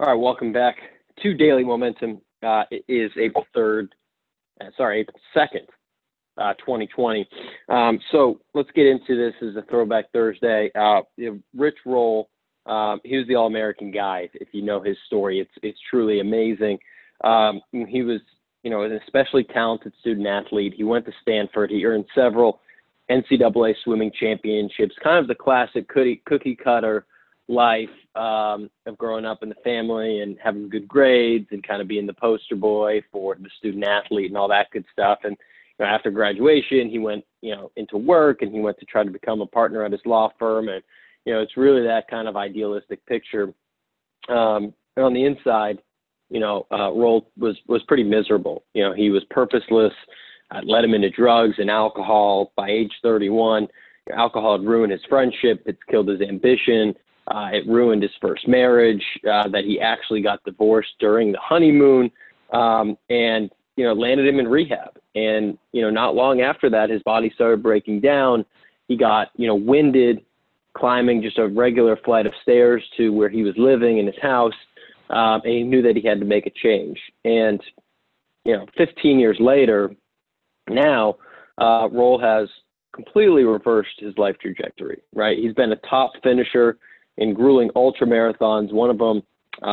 All right, welcome back to Daily Momentum. It is April 2nd, 2020. So let's get into this as a Throwback Thursday. Rich Roll, he was the All-American guy. If you know his story, it's truly amazing. He was, an especially talented student athlete. He went to Stanford. He earned several NCAA swimming championships, kind of the classic cookie cutter life of growing up in the family and having good grades and kind of being the poster boy for the student athlete and all that good stuff. And after graduation, he went into work, and he went to try to become a partner at his law firm. And it's really that kind of idealistic picture. And on the inside, Roll was pretty miserable. He was purposeless. I led him into drugs and alcohol. By age 31, alcohol had ruined his friendship. It's killed his ambition. It ruined his first marriage, that he actually got divorced during the honeymoon, and, landed him in rehab. And, not long after that, his body started breaking down. He got, winded climbing just a regular flight of stairs to where he was living in his house. And he knew that he had to make a change. And, 15 years later now, Roll has completely reversed his life trajectory, right? He's been a top finisher in grueling ultra marathons. One of them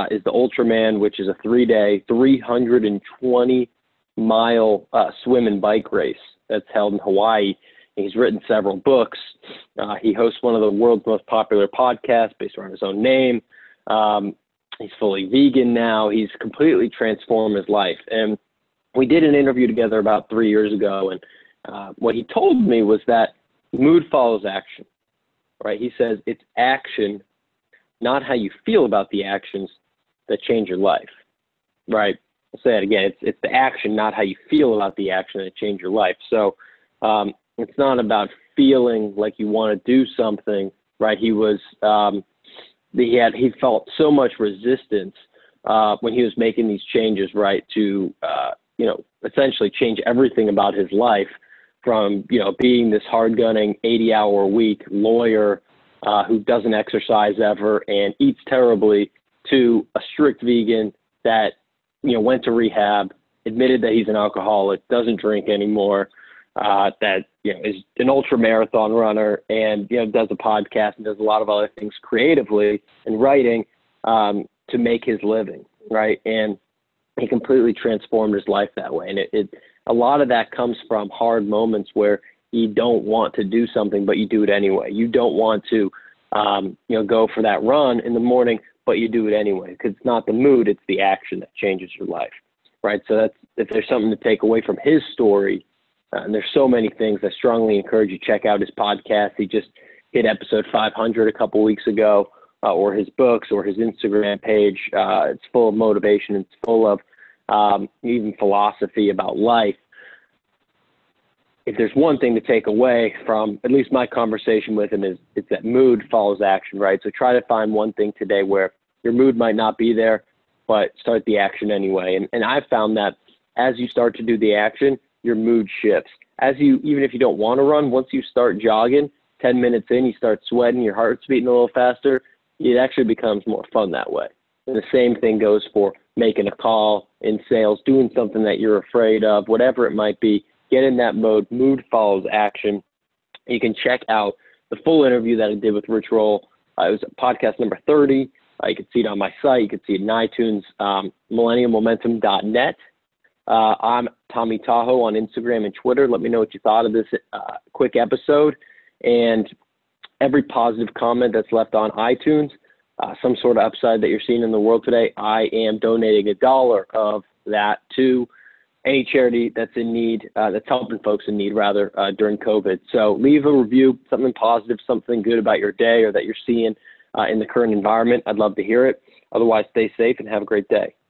is the Ultraman, which is a 3-day, 320-mile swim and bike race that's held in Hawaii. He's written several books. He hosts one of the world's most popular podcasts based around his own name. He's fully vegan now. He's completely transformed his life. And we did an interview together about 3 years ago, and what he told me was that mood follows action. Right? He says it's action, not how you feel about the actions, that change your life. Right? I'll say it again. It's the action, not how you feel about the action, that change your life. So it's not about feeling like you want to do something. Right? He was he felt so much resistance when he was making these changes. Right? To essentially change everything about his life. From being this hard-gunning 80-hour-a-week lawyer who doesn't exercise ever and eats terribly, to a strict vegan that went to rehab, admitted that he's an alcoholic, doesn't drink anymore, that is an ultra-marathon runner, and does a podcast and does a lot of other things creatively and writing to make his living, right? And he completely transformed his life that way, and a lot of that comes from hard moments where you don't want to do something, but you do it anyway. You don't want to, go for that run in the morning, but you do it anyway, because it's not the mood, it's the action that changes your life, right? So if there's something to take away from his story, and there's so many things, I strongly encourage you to check out his podcast. He just hit episode 500 a couple weeks ago, or his books, or his Instagram page. It's full of motivation. It's full of even philosophy about life. If there's one thing to take away from at least my conversation with him, is it's that mood follows action, right? So try to find one thing today where your mood might not be there, but start the action anyway. And I've found that as you start to do the action, your mood shifts. Even if you don't want to run, once you start jogging, 10 minutes in, you start sweating, your heart's beating a little faster. It actually becomes more fun that way. And the same thing goes for making a call, in sales, doing something that you're afraid of, whatever it might be. Get in that mode. Mood follows action. You can check out the full interview that I did with Rich Roll. It was podcast number 30. You can see it on my site. You can see it in iTunes, millenniummomentum.net. I'm Tommy Tahoe on Instagram and Twitter. Let me know what you thought of this quick episode. And every positive comment that's left on iTunes, some sort of upside that you're seeing in the world today, I am donating $1 of that to any charity that's in need, that's helping folks in need, rather, during COVID. So leave a review, something positive, something good about your day or that you're seeing in the current environment. I'd love to hear it. Otherwise, stay safe and have a great day.